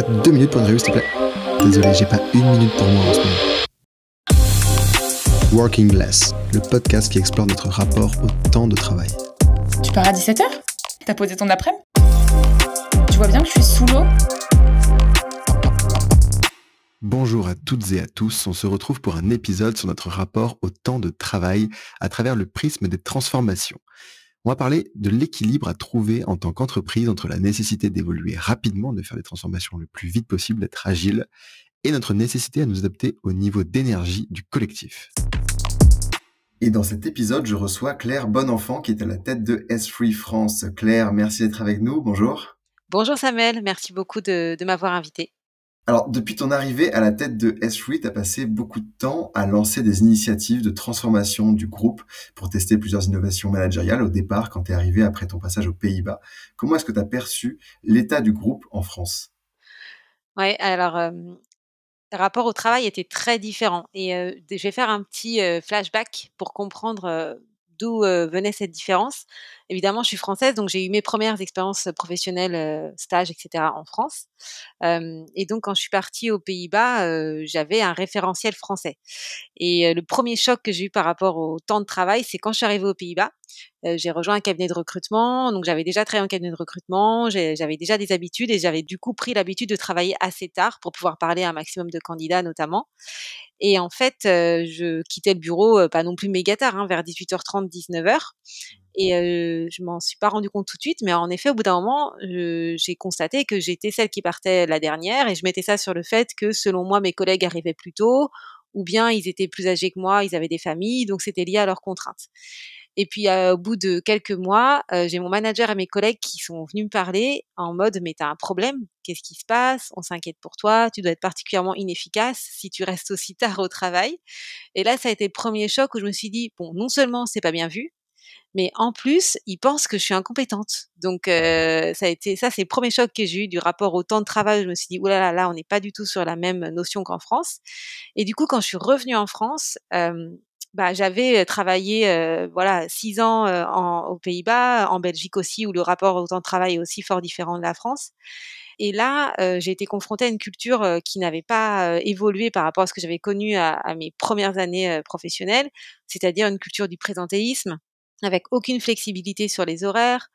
pas 2 minutes pour une revue, s'il te plaît? Désolé, j'ai pas 1 minute pour moi en ce moment. Working Less, le podcast qui explore notre rapport au temps de travail. Tu pars à 17h? T'as posé ton après-midi? Tu vois bien que je suis sous l'eau? Bonjour à toutes et à tous, on se retrouve pour un épisode sur notre rapport au temps de travail à travers le prisme des transformations. On va parler de l'équilibre à trouver en tant qu'entreprise entre la nécessité d'évoluer rapidement, de faire des transformations le plus vite possible, d'être agile, et notre nécessité à nous adapter au niveau d'énergie du collectif. Et dans cet épisode, je reçois Claire Bonenfant qui est à la tête de SThree France. Claire, merci d'être avec nous, bonjour. Bonjour Samuel, merci beaucoup de m'avoir invité. Alors, depuis ton arrivée à la tête de SThree, tu as passé beaucoup de temps à lancer des initiatives de transformation du groupe pour tester plusieurs innovations managériales au départ quand tu es arrivé après ton passage aux Pays-Bas. Comment est-ce que tu as perçu l'état du groupe en France? Oui, alors, le rapport au travail était très différent. Et je vais faire un petit flashback pour comprendre d'où venait cette différence. Évidemment, je suis française, donc j'ai eu mes premières expériences professionnelles, stages, etc. en France. Et donc, quand je suis partie aux Pays-Bas, j'avais un référentiel français. Et le premier choc que j'ai eu par rapport au temps de travail, c'est quand je suis arrivée aux Pays-Bas, j'ai rejoint un cabinet de recrutement. Donc, j'avais déjà travaillé en cabinet de recrutement, j'avais déjà des habitudes et j'avais du coup pris l'habitude de travailler assez tard pour pouvoir parler à un maximum de candidats notamment. Et en fait, je quittais le bureau, pas non plus méga tard, hein, vers 18h30, 19h. Et je m'en suis pas rendu compte tout de suite, mais en effet, au bout d'un moment, j'ai constaté que j'étais celle qui partait la dernière, et je mettais ça sur le fait que, selon moi, mes collègues arrivaient plus tôt, ou bien ils étaient plus âgés que moi, ils avaient des familles, donc c'était lié à leurs contraintes. Et puis, au bout de quelques mois, j'ai mon manager et mes collègues qui sont venus me parler en mode « mais t'as un problème, qu'est-ce qui se passe? On s'inquiète pour toi, tu dois être particulièrement inefficace si tu restes aussi tard au travail. » Et là, ça a été le premier choc où je me suis dit « bon, non seulement c'est pas bien vu, mais en plus, ils pensent que je suis incompétente. » Donc, ça c'est le premier choc que j'ai eu du rapport au temps de travail. Je me suis dit, oulala, là, on n'est pas du tout sur la même notion qu'en France. Et du coup, quand je suis revenue en France, j'avais travaillé 6 ans aux Pays-Bas, en Belgique aussi, où le rapport au temps de travail est aussi fort différent de la France. Et là, j'ai été confrontée à une culture qui n'avait pas évolué par rapport à ce que j'avais connu à mes premières années professionnelles, c'est-à-dire une culture du présentéisme, avec aucune flexibilité sur les horaires,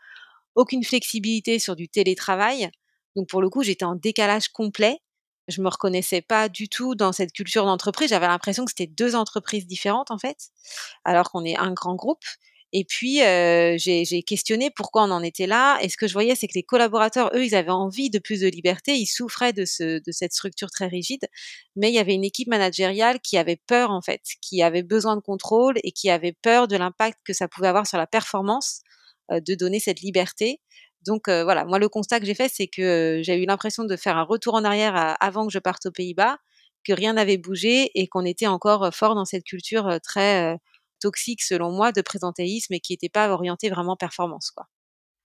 aucune flexibilité sur du télétravail. Donc, pour le coup, j'étais en décalage complet. Je me reconnaissais pas du tout dans cette culture d'entreprise. J'avais l'impression que c'était 2 entreprises différentes, en fait, alors qu'on est un grand groupe. Et puis, j'ai questionné pourquoi on en était là. Et ce que je voyais, c'est que les collaborateurs, eux, ils avaient envie de plus de liberté. Ils souffraient de cette structure très rigide. Mais il y avait une équipe managériale qui avait peur, en fait, qui avait besoin de contrôle et qui avait peur de l'impact que ça pouvait avoir sur la performance de donner cette liberté. Donc, moi, le constat que j'ai fait, c'est que j'ai eu l'impression de faire un retour en arrière avant que je parte aux Pays-Bas, que rien n'avait bougé et qu'on était encore fort dans cette culture très toxique selon moi de présentéisme et qui n'était pas orienté vraiment performance, quoi.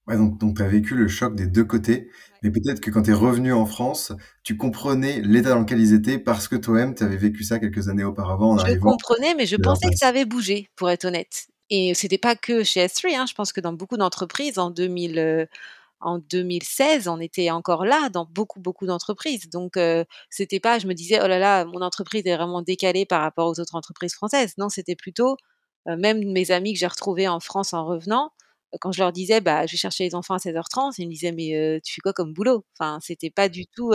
Ouais, donc tu as vécu le choc des 2 côtés, mais peut-être que quand tu es revenu en France, tu comprenais l'état dans lequel ils étaient parce que toi-même tu avais vécu ça quelques années auparavant en arrivant. Je comprenais, mais je pensais que ça avait bougé, pour être honnête. Et c'était pas que chez SThree, hein, je pense que dans beaucoup d'entreprises en 2016, on était encore là dans beaucoup d'entreprises. Donc, c'était pas, je me disais, oh là là, mon entreprise est vraiment décalée par rapport aux autres entreprises françaises. Non, c'était plutôt, même mes amis que j'ai retrouvés en France en revenant, quand je leur disais, je vais chercher les enfants à 16h30, ils me disaient, mais tu fais quoi comme boulot? Enfin, c'était pas du tout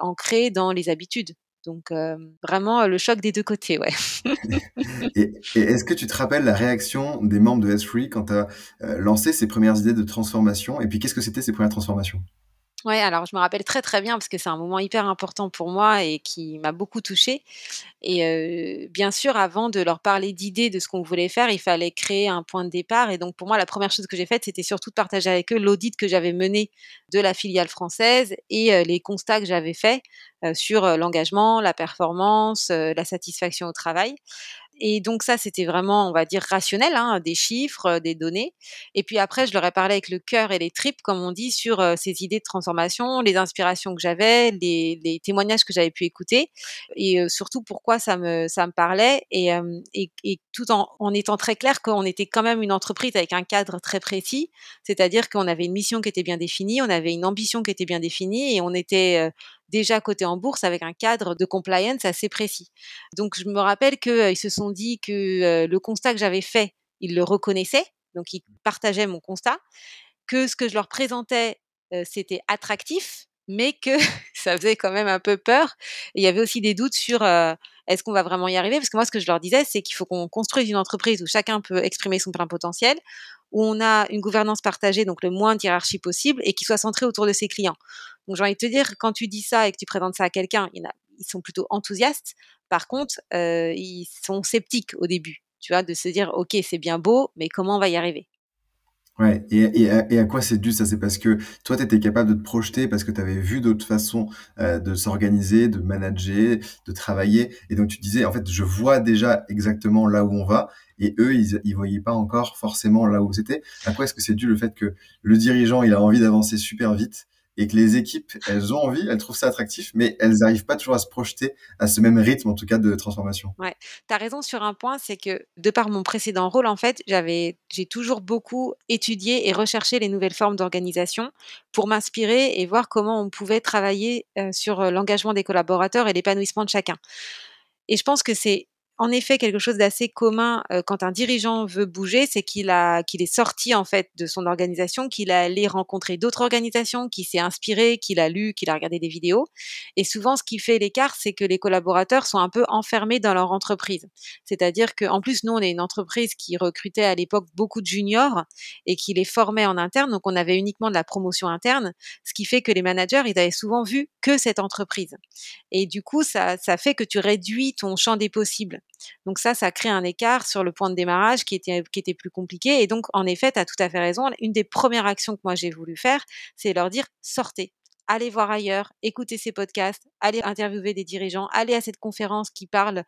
ancré dans les habitudes. Donc, vraiment, le choc des 2 côtés, ouais. et est-ce que tu te rappelles la réaction des membres de SThree quand tu as lancé ces premières idées de transformation? Et puis, qu'est-ce que c'était ces premières transformations? Ouais, alors je me rappelle très très bien parce que c'est un moment hyper important pour moi et qui m'a beaucoup touchée. Et bien sûr, avant de leur parler d'idées de ce qu'on voulait faire, il fallait créer un point de départ. Et donc pour moi, la première chose que j'ai faite, c'était surtout de partager avec eux l'audit que j'avais mené de la filiale française et les constats que j'avais faits sur l'engagement, la performance, la satisfaction au travail. Et donc ça, c'était vraiment, on va dire, rationnel, hein, des chiffres, des données. Et puis après, je leur ai parlé avec le cœur et les tripes, comme on dit, sur ces idées de transformation, les inspirations que j'avais, les témoignages que j'avais pu écouter, et surtout pourquoi ça me parlait, et tout en étant très clair qu'on était quand même une entreprise avec un cadre très précis, c'est-à-dire qu'on avait une mission qui était bien définie, on avait une ambition qui était bien définie, et on était déjà coté en bourse avec un cadre de compliance assez précis. Donc, je me rappelle qu'ils se sont dit que le constat que j'avais fait, ils le reconnaissaient, donc ils partageaient mon constat, que ce que je leur présentais, c'était attractif, mais que ça faisait quand même un peu peur. Et il y avait aussi des doutes sur est-ce qu'on va vraiment y arriver, parce que moi, ce que je leur disais, c'est qu'il faut qu'on construise une entreprise où chacun peut exprimer son plein potentiel, où on a une gouvernance partagée, donc le moins de hiérarchie possible, et qui soit centrée autour de ses clients. Donc, j'ai envie de te dire, quand tu dis ça et que tu présentes ça à quelqu'un, ils sont plutôt enthousiastes. Par contre, ils sont sceptiques au début, tu vois, de se dire, OK, c'est bien beau, mais comment on va y arriver ? Ouais, et à quoi c'est dû ça? C'est parce que toi, tu étais capable de te projeter, parce que tu avais vu d'autres façons de s'organiser, de manager, de travailler. Et donc, tu disais, en fait, je vois déjà exactement là où on va. Et eux, ils voyaient pas encore forcément là où c'était. À quoi est-ce que c'est dû le fait que le dirigeant, il a envie d'avancer super vite et que les équipes, elles ont envie, elles trouvent ça attractif, mais elles n'arrivent pas toujours à se projeter à ce même rythme, en tout cas, de transformation. Ouais, tu as raison sur un point, c'est que de par mon précédent rôle, en fait, j'ai toujours beaucoup étudié et recherché les nouvelles formes d'organisation pour m'inspirer et voir comment on pouvait travailler sur l'engagement des collaborateurs et l'épanouissement de chacun. Et je pense que c'est en effet quelque chose d'assez commun quand un dirigeant veut bouger, c'est qu'il est sorti en fait de son organisation, qu'il a allé rencontrer d'autres organisations, qu'il s'est inspiré, qu'il a lu, qu'il a regardé des vidéos. Et souvent, ce qui fait l'écart, c'est que les collaborateurs sont un peu enfermés dans leur entreprise. C'est-à-dire que, en plus, nous, on est une entreprise qui recrutait à l'époque beaucoup de juniors et qui les formait en interne. Donc, on avait uniquement de la promotion interne, ce qui fait que les managers, ils avaient souvent vu que cette entreprise. Et du coup, ça fait que tu réduis ton champ des possibles. Donc ça crée un écart sur le point de démarrage qui était plus compliqué. Et donc, en effet, tu as tout à fait raison. Une des premières actions que moi, j'ai voulu faire, c'est leur dire « sortez ». Allez voir ailleurs, écoutez ces podcasts, allez interviewer des dirigeants, allez à cette conférence qui parle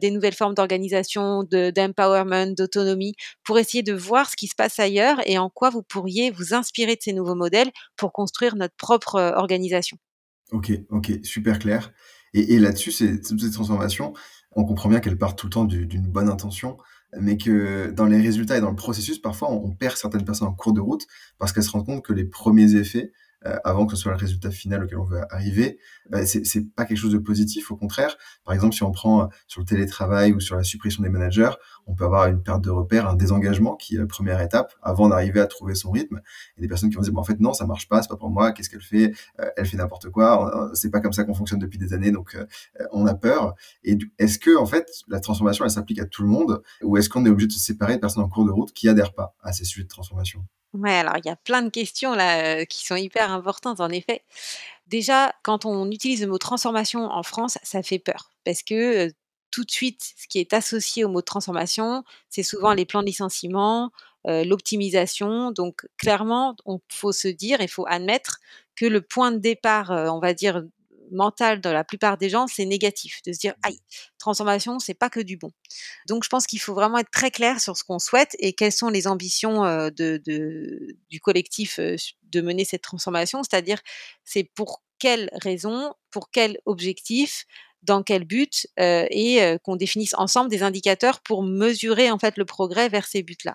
des nouvelles formes d'organisation, d'empowerment, d'autonomie, pour essayer de voir ce qui se passe ailleurs et en quoi vous pourriez vous inspirer de ces nouveaux modèles pour construire notre propre organisation. Ok, super clair. Et là-dessus, toutes ces transformations, on comprend bien qu'elles partent tout le temps d'une bonne intention, mais que dans les résultats et dans le processus, parfois, on perd certaines personnes en cours de route parce qu'elles se rendent compte que les premiers effets, avant que ce soit le résultat final auquel on veut arriver, c'est pas quelque chose de positif, au contraire. Par exemple, si on prend sur le télétravail ou sur la suppression des managers, on peut avoir une perte de repères, un désengagement qui est la première étape avant d'arriver à trouver son rythme. Et des personnes qui vont dire, en fait, non, ça marche pas, c'est pas pour moi, qu'est-ce qu'elle fait? Elle fait n'importe quoi, c'est pas comme ça qu'on fonctionne depuis des années, donc on a peur. Et est-ce que, en fait, la transformation, elle s'applique à tout le monde, ou est-ce qu'on est obligé de se séparer de personnes en cours de route qui adhèrent pas à ces sujets de transformation? Ouais, alors il y a plein de questions là qui sont hyper importantes en effet. Déjà, quand on utilise le mot transformation en France, ça fait peur parce que tout de suite, ce qui est associé au mot transformation, c'est souvent les plans de licenciement, l'optimisation. Donc clairement, il faut se dire, il faut admettre que le point de départ, on va dire mental dans la plupart des gens, c'est négatif, de se dire aïe, transformation, c'est pas que du bon. Donc je pense qu'il faut vraiment être très clair sur ce qu'on souhaite et quelles sont les ambitions du collectif de mener cette transformation, c'est-à-dire c'est pour quelles raisons, pour quel objectif, dans quel but, et qu'on définisse ensemble des indicateurs pour mesurer en fait le progrès vers ces buts-là.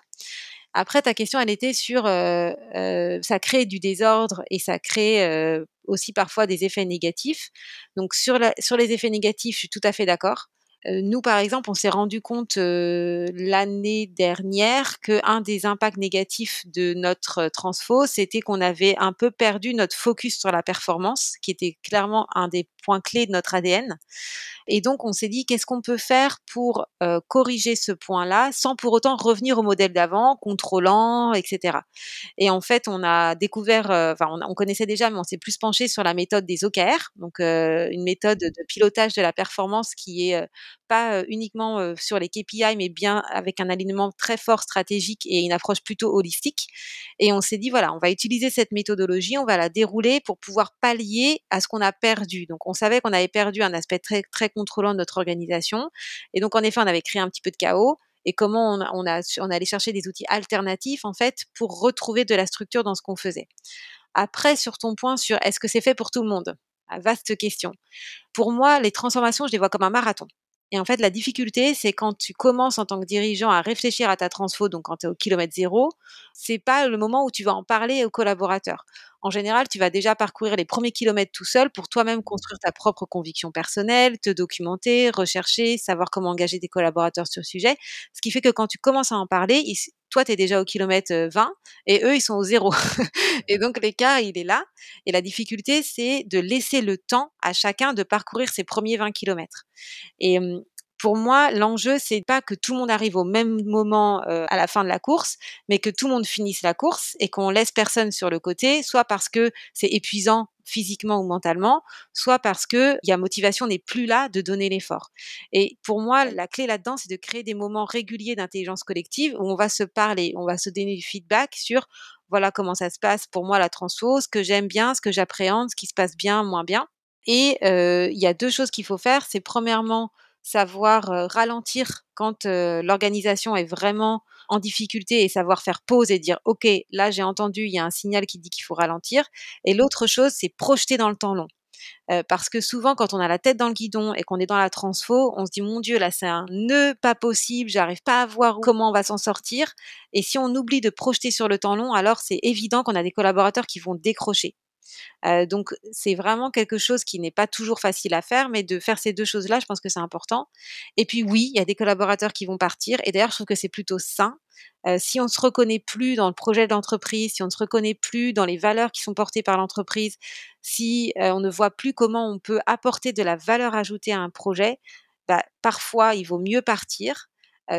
Après, ta question, elle était sur ça crée du désordre et ça crée aussi parfois des effets négatifs. Donc, sur les effets négatifs, je suis tout à fait d'accord. Nous, par exemple, on s'est rendu compte l'année dernière qu'un des impacts négatifs de notre transfo, c'était qu'on avait un peu perdu notre focus sur la performance, qui était clairement un des points clés de notre ADN. Et donc, on s'est dit, qu'est-ce qu'on peut faire pour corriger ce point-là sans pour autant revenir au modèle d'avant, contrôlant, etc. Et en fait, on a découvert, on connaissait déjà, mais on s'est plus penché sur la méthode des OKR, donc une méthode de pilotage de la performance qui est pas uniquement sur les KPI, mais bien avec un alignement très fort stratégique et une approche plutôt holistique. Et on s'est dit, voilà, on va utiliser cette méthodologie, on va la dérouler pour pouvoir pallier à ce qu'on a perdu. Donc, on savait qu'on avait perdu un aspect très, très contrôlant de notre organisation. Et donc, en effet, on avait créé un petit peu de chaos. Et comment on allait chercher des outils alternatifs, en fait, pour retrouver de la structure dans ce qu'on faisait. Après, sur ton point sur est-ce que c'est fait pour tout le monde ? Vaste question. Pour moi, les transformations, je les vois comme un marathon. Et en fait, la difficulté, c'est quand tu commences en tant que dirigeant à réfléchir à ta transfo, donc quand tu es au kilomètre zéro, c'est pas le moment où tu vas en parler aux collaborateurs. En général, tu vas déjà parcourir les premiers kilomètres tout seul pour toi-même construire ta propre conviction personnelle, te documenter, rechercher, savoir comment engager des collaborateurs sur le sujet. Ce qui fait que quand tu commences à en parler, toi, tu es déjà au kilomètre 20 et eux, ils sont au zéro. Et donc, l'écart, il est là. Et la difficulté, c'est de laisser le temps à chacun de parcourir ses premiers 20 kilomètres. Et pour moi, l'enjeu, c'est pas que tout le monde arrive au même moment à la fin de la course, mais que tout le monde finisse la course et qu'on laisse personne sur le côté, soit parce que c'est épuisant physiquement ou mentalement, soit parce que la motivation n'est plus là de donner l'effort. Et pour moi, la clé là-dedans, c'est de créer des moments réguliers d'intelligence collective où on va se parler, on va se donner du feedback sur voilà comment ça se passe pour moi la transfo, ce que j'aime bien, ce que j'appréhende, ce qui se passe bien, moins bien. Et il y a deux choses qu'il faut faire, c'est premièrement savoir ralentir quand l'organisation est vraiment en difficulté et savoir faire pause et dire « Ok, là j'ai entendu, il y a un signal qui dit qu'il faut ralentir ». Et l'autre chose, c'est projeter dans le temps long. Parce que souvent, quand on a la tête dans le guidon et qu'on est dans la transfo, on se dit « Mon Dieu, là c'est un nœud pas possible, j'arrive pas à voir comment on va s'en sortir ». Et si on oublie de projeter sur le temps long, alors c'est évident qu'on a des collaborateurs qui vont décrocher. Donc c'est vraiment quelque chose qui n'est pas toujours facile à faire, mais de faire ces deux choses là je pense que c'est important. Et puis oui, il y a des collaborateurs qui vont partir et d'ailleurs je trouve que c'est plutôt sain. Si on ne se reconnaît plus dans le projet de l'entreprise, si on ne se reconnaît plus dans les valeurs qui sont portées par l'entreprise, si on ne voit plus comment on peut apporter de la valeur ajoutée à un projet, parfois il vaut mieux partir.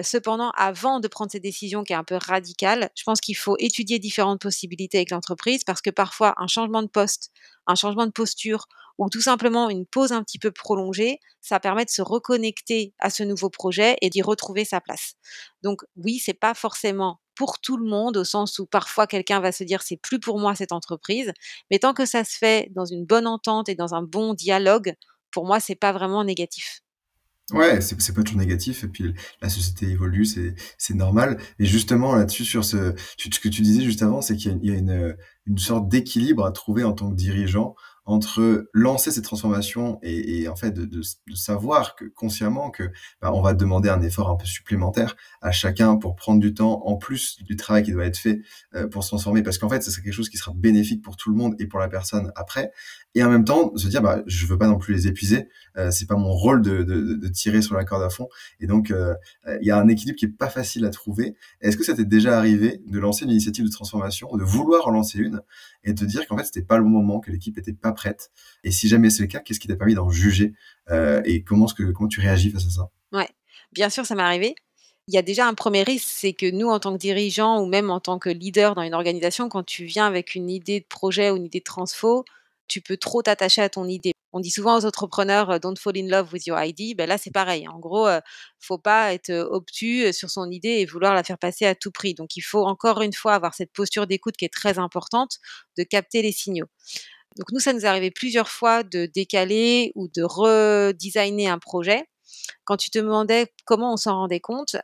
Cependant, avant de prendre cette décision qui est un peu radicale, je pense qu'il faut étudier différentes possibilités avec l'entreprise parce que parfois, un changement de poste, un changement de posture ou tout simplement une pause un petit peu prolongée, ça permet de se reconnecter à ce nouveau projet et d'y retrouver sa place. Donc oui, c'est pas forcément pour tout le monde, au sens où parfois quelqu'un va se dire c'est plus pour moi cette entreprise, mais tant que ça se fait dans une bonne entente et dans un bon dialogue, pour moi, c'est pas vraiment négatif. Ouais, c'est pas toujours négatif, et puis la société évolue, c'est normal. Et justement, là-dessus, sur ce que tu disais juste avant, c'est qu'il y a une sorte d'équilibre à trouver en tant que dirigeant entre lancer cette transformation et en fait de savoir que consciemment que on va demander un effort un peu supplémentaire à chacun pour prendre du temps en plus du travail qui doit être fait pour se transformer, parce qu'en fait ça sera quelque chose qui sera bénéfique pour tout le monde et pour la personne après, et en même temps se dire je veux pas non plus les épuiser, c'est pas mon rôle de tirer sur la corde à fond. Et donc il y a un équilibre qui est pas facile à trouver. Est-ce que ça t'est déjà arrivé de lancer une initiative de transformation ou de vouloir en lancer une et de te dire qu'en fait c'était pas le moment, que l'équipe était pas prête? Et si jamais c'est le cas, qu'est-ce qui t'a permis d'en juger et comment tu réagis face à ça? Ouais, bien sûr, ça m'est arrivé. Il y a déjà un premier risque, c'est que nous, en tant que dirigeants ou même en tant que leader dans une organisation, quand tu viens avec une idée de projet ou une idée de transfo, tu peux trop t'attacher à ton idée. On dit souvent aux entrepreneurs « don't fall in love with your idea », là c'est pareil. En gros, faut pas être obtus sur son idée et vouloir la faire passer à tout prix. Donc il faut encore une fois avoir cette posture d'écoute qui est très importante, de capter les signaux. Donc nous, ça nous arrivait plusieurs fois de décaler ou de redesigner un projet. Quand tu te demandais comment on s'en rendait compte,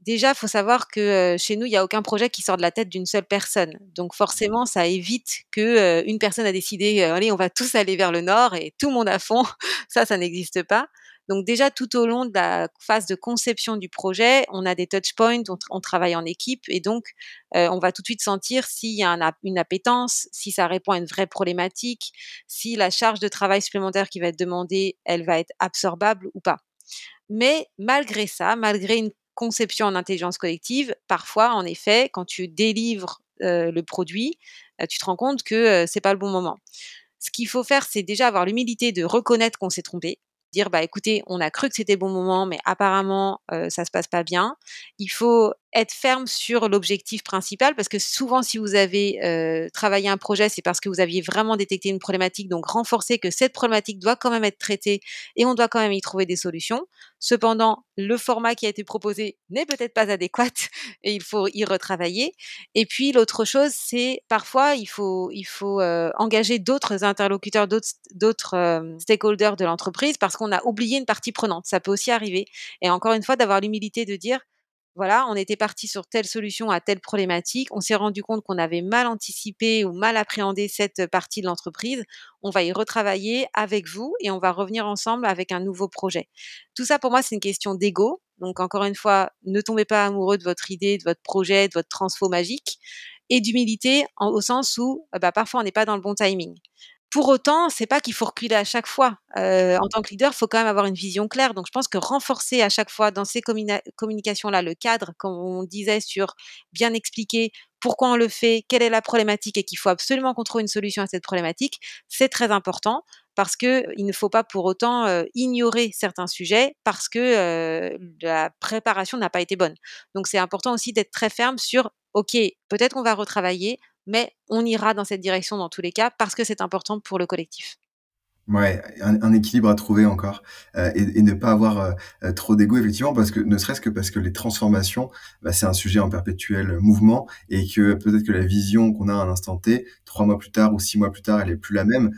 déjà, faut savoir que chez nous, il n'y a aucun projet qui sort de la tête d'une seule personne. Donc forcément, ça évite qu'une personne a décidé « allez, on va tous aller vers le nord et tout le monde à fond ». Ça n'existe pas. Donc déjà, tout au long de la phase de conception du projet, on a des touch points, on travaille en équipe et donc on va tout de suite sentir s'il y a une appétence, si ça répond à une vraie problématique, si la charge de travail supplémentaire qui va être demandée, elle va être absorbable ou pas. Mais malgré ça, malgré une conception en intelligence collective, parfois, en effet, quand tu délivres le produit, tu te rends compte que c'est pas le bon moment. Ce qu'il faut faire, c'est déjà avoir l'humilité de reconnaître qu'on s'est trompé. Dire écoutez, on a cru que c'était le bon moment, mais apparemment ça se passe pas bien. Il faut être ferme sur l'objectif principal, parce que souvent, si vous avez travaillé un projet, c'est parce que vous aviez vraiment détecté une problématique, donc renforcer que cette problématique doit quand même être traitée et on doit quand même y trouver des solutions. Cependant, le format qui a été proposé n'est peut-être pas adéquat et il faut y retravailler. Et puis, l'autre chose, c'est parfois, il faut engager d'autres interlocuteurs, d'autres stakeholders de l'entreprise parce qu'on a oublié une partie prenante. Ça peut aussi arriver. Et encore une fois, d'avoir l'humilité de dire, voilà, on était parti sur telle solution à telle problématique, on s'est rendu compte qu'on avait mal anticipé ou mal appréhendé cette partie de l'entreprise, on va y retravailler avec vous et on va revenir ensemble avec un nouveau projet. Tout ça, pour moi, c'est une question d'ego. Donc, encore une fois, ne tombez pas amoureux de votre idée, de votre projet, de votre transfo magique, et d'humilité au sens où parfois, on n'est pas dans le bon timing. Pour autant, c'est pas qu'il faut reculer à chaque fois. En tant que leader, il faut quand même avoir une vision claire. Donc, je pense que renforcer à chaque fois dans ces communications-là le cadre, comme on disait, sur bien expliquer pourquoi on le fait, quelle est la problématique et qu'il faut absolument qu'on trouve une solution à cette problématique, c'est très important parce que il ne faut pas pour autant ignorer certains sujets parce que la préparation n'a pas été bonne. Donc, c'est important aussi d'être très ferme sur « Ok, peut-être qu'on va retravailler », mais on ira dans cette direction dans tous les cas parce que c'est important pour le collectif. Ouais, un équilibre à trouver encore et ne pas avoir trop d'ego effectivement, parce que ne serait-ce que parce que les transformations, c'est un sujet en perpétuel mouvement et que peut-être que la vision qu'on a à l'instant T, 3 mois plus tard ou 6 mois plus tard, elle est plus la même.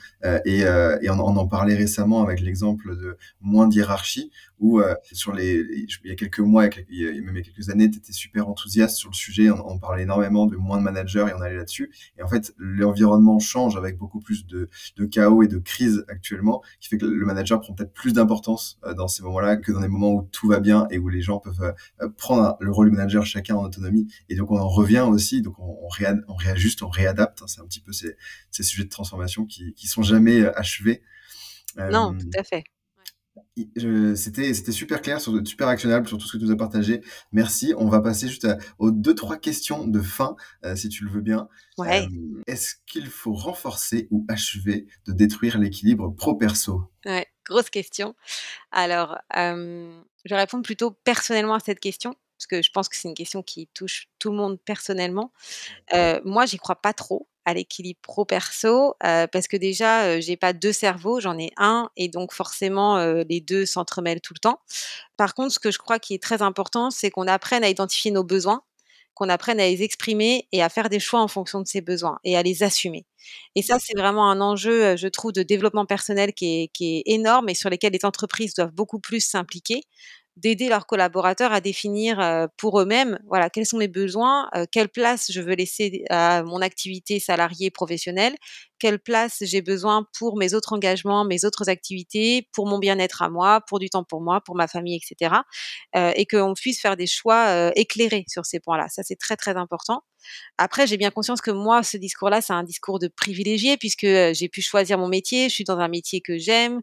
Et on en parlait récemment avec l'exemple de moins d'hiérarchie où il y a quelques mois et même il y a quelques années, tu étais super enthousiaste sur le sujet, on parlait énormément de moins de managers et on allait là-dessus. Et en fait, l'environnement change avec beaucoup plus de chaos et de crises actuellement, qui fait que le manager prend peut-être plus d'importance dans ces moments-là que dans les moments où tout va bien et où les gens peuvent prendre le rôle du manager chacun en autonomie. Et donc, on en revient aussi, donc on réajuste, on réadapte. C'est un petit peu ces sujets de transformation qui sont jamais achevés. Non, tout à fait. C'était super clair, super actionnable sur tout ce que tu nous as partagé. Merci. On va passer juste aux 2-3 questions de fin, si tu le veux bien. Ouais. Est-ce qu'il faut renforcer ou achever de détruire l'équilibre pro-perso ? Ouais, grosse question. Alors, je réponds plutôt personnellement à cette question, parce que je pense que c'est une question qui touche tout le monde personnellement. Moi, j'y crois pas trop à l'équilibre pro-perso, parce que déjà, j'ai pas 2 cerveaux, j'en ai un, et donc forcément, les 2 s'entremêlent tout le temps. Par contre, ce que je crois qui est très important, c'est qu'on apprenne à identifier nos besoins, qu'on apprenne à les exprimer et à faire des choix en fonction de ces besoins et à les assumer. Et ça, c'est vraiment un enjeu, je trouve, de développement personnel qui est énorme et sur lesquels les entreprises doivent beaucoup plus s'impliquer, d'aider leurs collaborateurs à définir pour eux-mêmes, voilà, quels sont mes besoins, quelle place je veux laisser à mon activité salariée et professionnelle, quelle place j'ai besoin pour mes autres engagements, mes autres activités, pour mon bien-être à moi, pour du temps pour moi, pour ma famille, etc. Et qu'on puisse faire des choix éclairés sur ces points-là. Ça, c'est très, très important. Après, j'ai bien conscience que moi, ce discours-là, c'est un discours de privilégié puisque j'ai pu choisir mon métier, je suis dans un métier que j'aime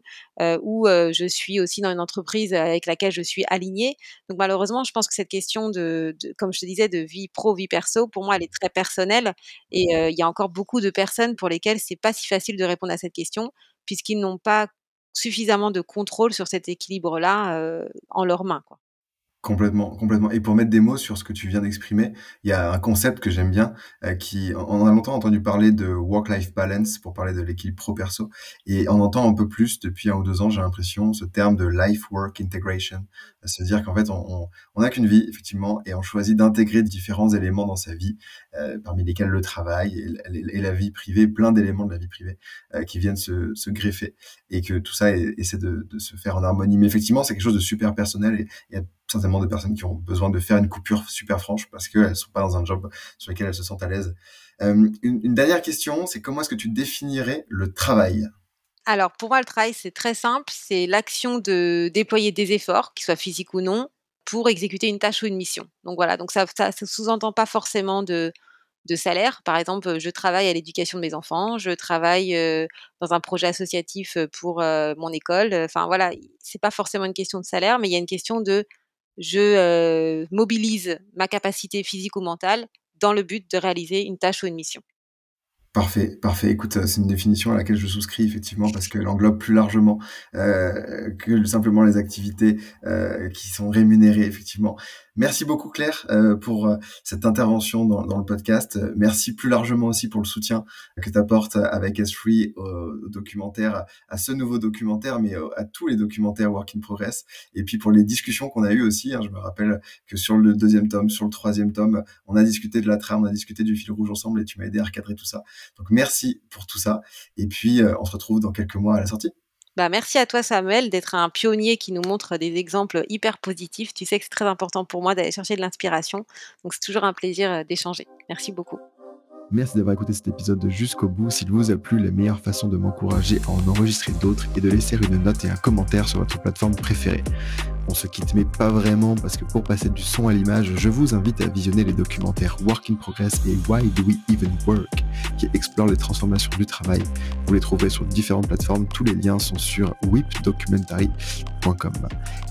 où je suis aussi dans une entreprise avec laquelle je suis alignée. Donc malheureusement, je pense que cette question de comme je te disais, de vie pro, vie perso, pour moi, elle est très personnelle et il y a encore beaucoup de personnes pour lesquelles c'est pas si facile de répondre à cette question puisqu'ils n'ont pas suffisamment de contrôle sur cet équilibre-là en leurs mains, quoi. Complètement. Et pour mettre des mots sur ce que tu viens d'exprimer, il y a un concept que j'aime bien, on a longtemps entendu parler de work-life balance pour parler de l'équilibre pro-perso, et on entend un peu plus depuis 1 ou 2 ans, j'ai l'impression, ce terme de life-work integration, c'est-à-dire qu'en fait, on n'a qu'une vie, effectivement, et on choisit d'intégrer différents éléments dans sa vie, parmi lesquels le travail et la vie privée, plein d'éléments de la vie privée qui viennent se greffer, et que tout ça essaie de se faire en harmonie. Mais effectivement, c'est quelque chose de super personnel, et certainement de personnes qui ont besoin de faire une coupure super franche parce qu'elles ne sont pas dans un job sur lequel elles se sentent à l'aise. Une dernière question, c'est comment est-ce que tu définirais le travail ? Alors, pour moi, le travail, c'est très simple. C'est l'action de déployer des efforts, qu'ils soient physiques ou non, pour exécuter une tâche ou une mission. Donc voilà, donc ça ne sous-entend pas forcément de salaire. Par exemple, je travaille à l'éducation de mes enfants, je travaille dans un projet associatif pour mon école. Enfin voilà, ce n'est pas forcément une question de salaire, mais il y a une question de je mobilise ma capacité physique ou mentale dans le but de réaliser une tâche ou une mission. Parfait. Écoute, c'est une définition à laquelle je souscris effectivement parce qu'elle englobe plus largement que simplement les activités qui sont rémunérées effectivement. Merci beaucoup Claire pour cette intervention dans le podcast. Merci plus largement aussi pour le soutien que tu apportes avec SThree au documentaire, à ce nouveau documentaire, mais à tous les documentaires Work in Progress. Et puis pour les discussions qu'on a eues aussi, je me rappelle que sur le deuxième tome, sur le troisième tome, on a discuté de la trame, on a discuté du fil rouge ensemble et tu m'as aidé à recadrer tout ça. Donc merci pour tout ça. Et puis on se retrouve dans quelques mois à la sortie. Merci à toi Samuel d'être un pionnier qui nous montre des exemples hyper positifs. Tu sais que c'est très important pour moi d'aller chercher de l'inspiration. Donc c'est toujours un plaisir d'échanger. Merci beaucoup. Merci d'avoir écouté cet épisode jusqu'au bout. S'il vous a plu, la meilleure façon de m'encourager à en enregistrer d'autres est de laisser une note et un commentaire sur votre plateforme préférée. On se quitte, mais pas vraiment, parce que pour passer du son à l'image, je vous invite à visionner les documentaires Work in Progress et Why Do We Even Work, qui explorent les transformations du travail. Vous les trouverez sur différentes plateformes, tous les liens sont sur wipdocumentary.com.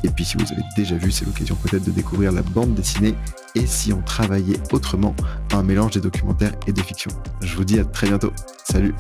Et puis si vous avez déjà vu, c'est l'occasion peut-être de découvrir la bande dessinée et si on travaillait autrement, un mélange des documentaires et des fictions. Je vous dis à très bientôt, salut!